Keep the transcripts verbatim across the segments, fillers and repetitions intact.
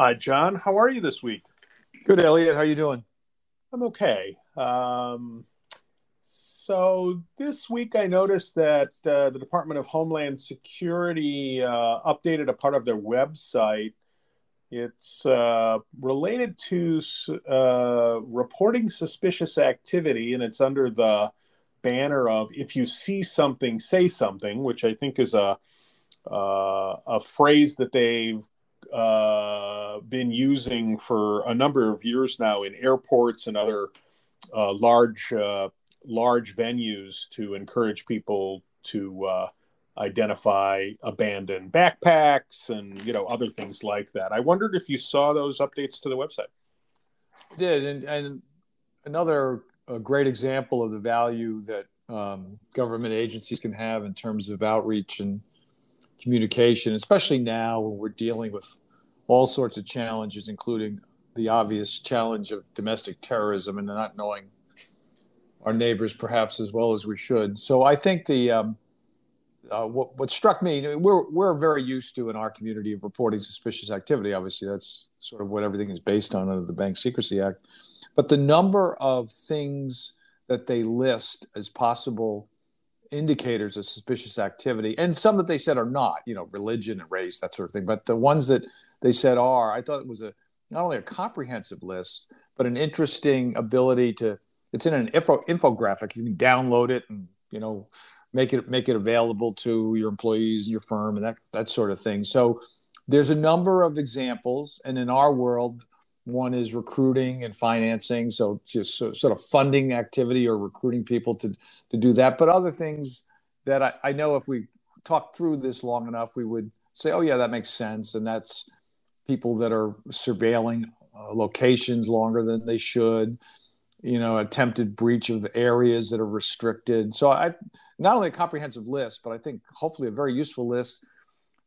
Hi, John. How are you this week? Good, Elliot. How are you doing? I'm okay. Um, so this week I noticed that uh, the Department of Homeland Security uh, updated a part of their website. It's uh, related to uh, reporting suspicious activity, and it's under the banner of "If you see something, say something," which I think is a uh, a phrase that they've uh, been using for a number of years now in airports and other uh, large uh, large venues to encourage people to Uh, identify abandoned backpacks and, you know, other things like that. I wondered if you saw those updates to the website. I did. And, and another a great example of the value that um, government agencies can have in terms of outreach and communication, especially now when we're dealing with all sorts of challenges, including the obvious challenge of domestic terrorism and not knowing our neighbors perhaps as well as we should. So I think the... Um, Uh, what, what struck me, we're we're very used to in our community of reporting suspicious activity. Obviously, that's sort of what everything is based on under the Bank Secrecy Act. But the number of things that they list as possible indicators of suspicious activity, and some that they said are not, you know, religion and race, that sort of thing. But the ones that they said are, I thought it was a not only a comprehensive list, but an interesting ability to, it's in an info, infographic. You can download it and, you know, make it make it available to your employees and your firm and that, that sort of thing. So there's a number of examples. And in our world, one is recruiting and financing. So just so, sort of funding activity or recruiting people to, to do that. But other things that I, I know if we talked through this long enough, we would say, oh, yeah, that makes sense. And that's people that are surveilling uh, locations longer than they should. You know, attempted breach of areas that are restricted. So I, not only a comprehensive list, but I think hopefully a very useful list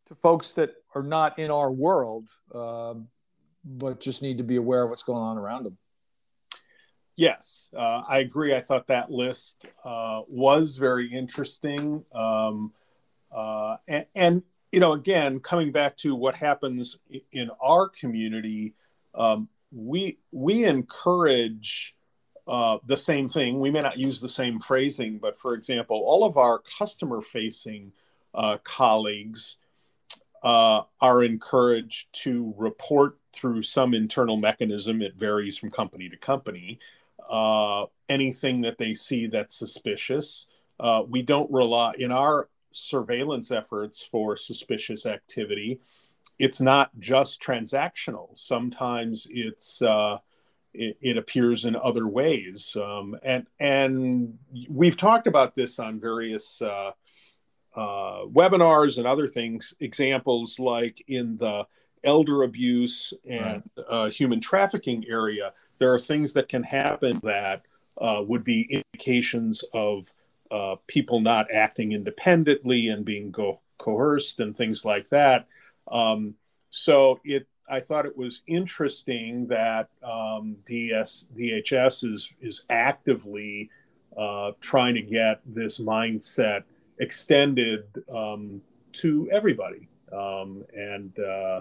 to folks that are not in our world, uh, but just need to be aware of what's going on around them. Yes, uh, I agree. I thought that list uh, was very interesting. Um, uh, and, and, you know, again, coming back to what happens in our community, um, we we encourage Uh, the same thing. We may not use the same phrasing, but for example, all of our customer-facing uh, colleagues uh, are encouraged to report through some internal mechanism. It varies from company to company. Uh, anything that they see that's suspicious. Uh, we don't rely in our surveillance efforts for suspicious activity. It's not just transactional. Sometimes it's uh, It, it appears in other ways. Um, and and we've talked about this on various uh, uh, webinars and other things, examples like in the elder abuse and right. uh, human trafficking area, there are things that can happen that uh, would be indications of uh, people not acting independently and being go- coerced and things like that. Um, so it, I thought it was interesting that um, D S, D H S is, is actively uh, trying to get this mindset extended um, to everybody. Um, and, uh,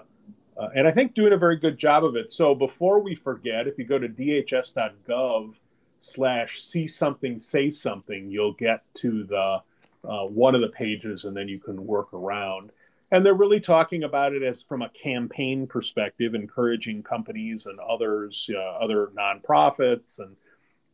uh, and I think doing a very good job of it. So before we forget, if you go to D H S dot gov slash see something, say something, you'll get to the uh, one of the pages and then you can work around. And they're really talking about it as from a campaign perspective, encouraging companies and others, uh, other nonprofits and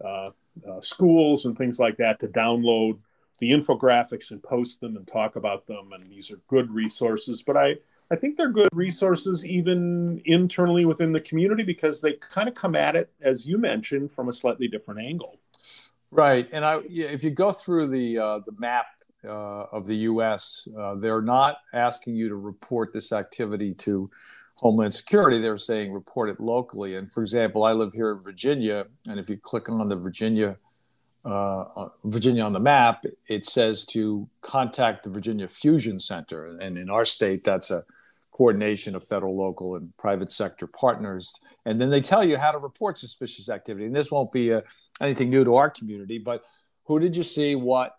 uh, uh, schools and things like that to download the infographics and post them and talk about them. And these are good resources. But I, I think they're good resources even internally within the community because they kind of come at it, as you mentioned, from a slightly different angle. Right. And I, if you go through the uh, the map, Uh, of the U S, uh, they're not asking you to report this activity to Homeland Security. They're saying report it locally. And for example, I live here in Virginia, and if you click on the Virginia, uh, Virginia on the map, it says to contact the Virginia Fusion Center. And in our state, that's a coordination of federal, local, and private sector partners. And then they tell you how to report suspicious activity. And this won't be uh, anything new to our community, but who did you see, what,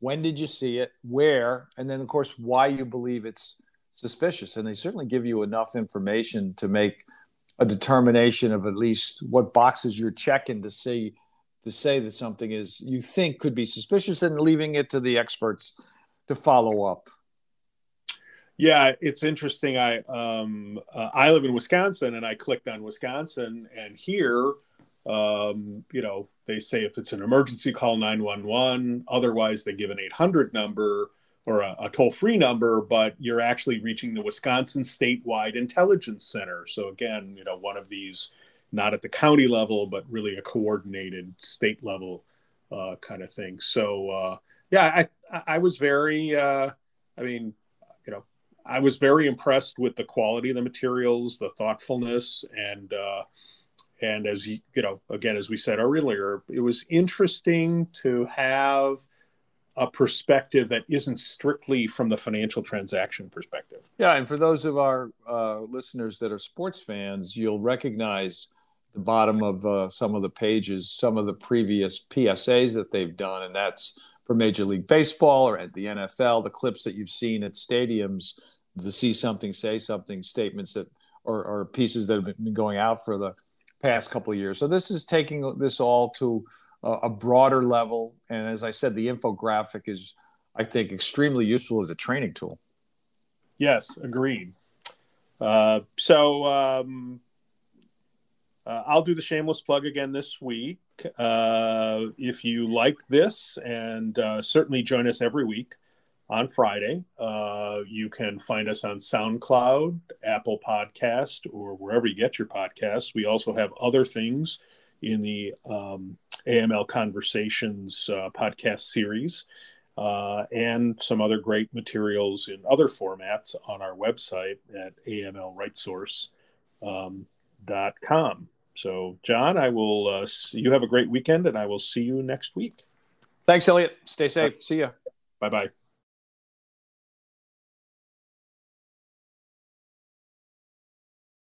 when did you see it? Where? And then, of course, why you believe it's suspicious, and they certainly give you enough information to make a determination of at least what boxes you're checking to see, to say that something is, you think could be suspicious, and leaving it to the experts to follow up. Yeah, it's interesting. I um, uh, I live in Wisconsin, and I clicked on Wisconsin, and here, um, you know, they say if it's an emergency, call nine one one. Otherwise, they give an eight hundred number or a, a toll-free number, but you're actually reaching the Wisconsin Statewide Intelligence Center. So again, you know, one of these, not at the county level, but really a coordinated state level uh, kind of thing. So uh, yeah, I I was very, uh, I mean, you know, I was very impressed with the quality of the materials, the thoughtfulness, and uh, and as you, you know, again, as we said earlier, it was interesting to have a perspective that isn't strictly from the financial transaction perspective. Yeah, and for those of our uh, listeners that are sports fans, you'll recognize the bottom of uh, some of the pages, some of the previous P S As that they've done, and that's for Major League Baseball or at the N F L, the clips that you've seen at stadiums, the see something, say something statements that or, or pieces that have been going out for the past couple of years. So this is taking this all to a, a broader level. And as I said, the infographic is, I think, extremely useful as a training tool. Yes, agreed. Uh, so um, uh, I'll do the shameless plug again this week. Uh, if you like this, and uh, certainly join us every week on Friday, uh, you can find us on SoundCloud, Apple Podcast, or wherever you get your podcasts. We also have other things in the um, A M L Conversations uh, podcast series uh, and some other great materials in other formats on our website at A M L right source dot com. So, John, I will. Uh, you have a great weekend, and I will see you next week. Thanks, Elliot. Stay safe. See ya. Bye-bye.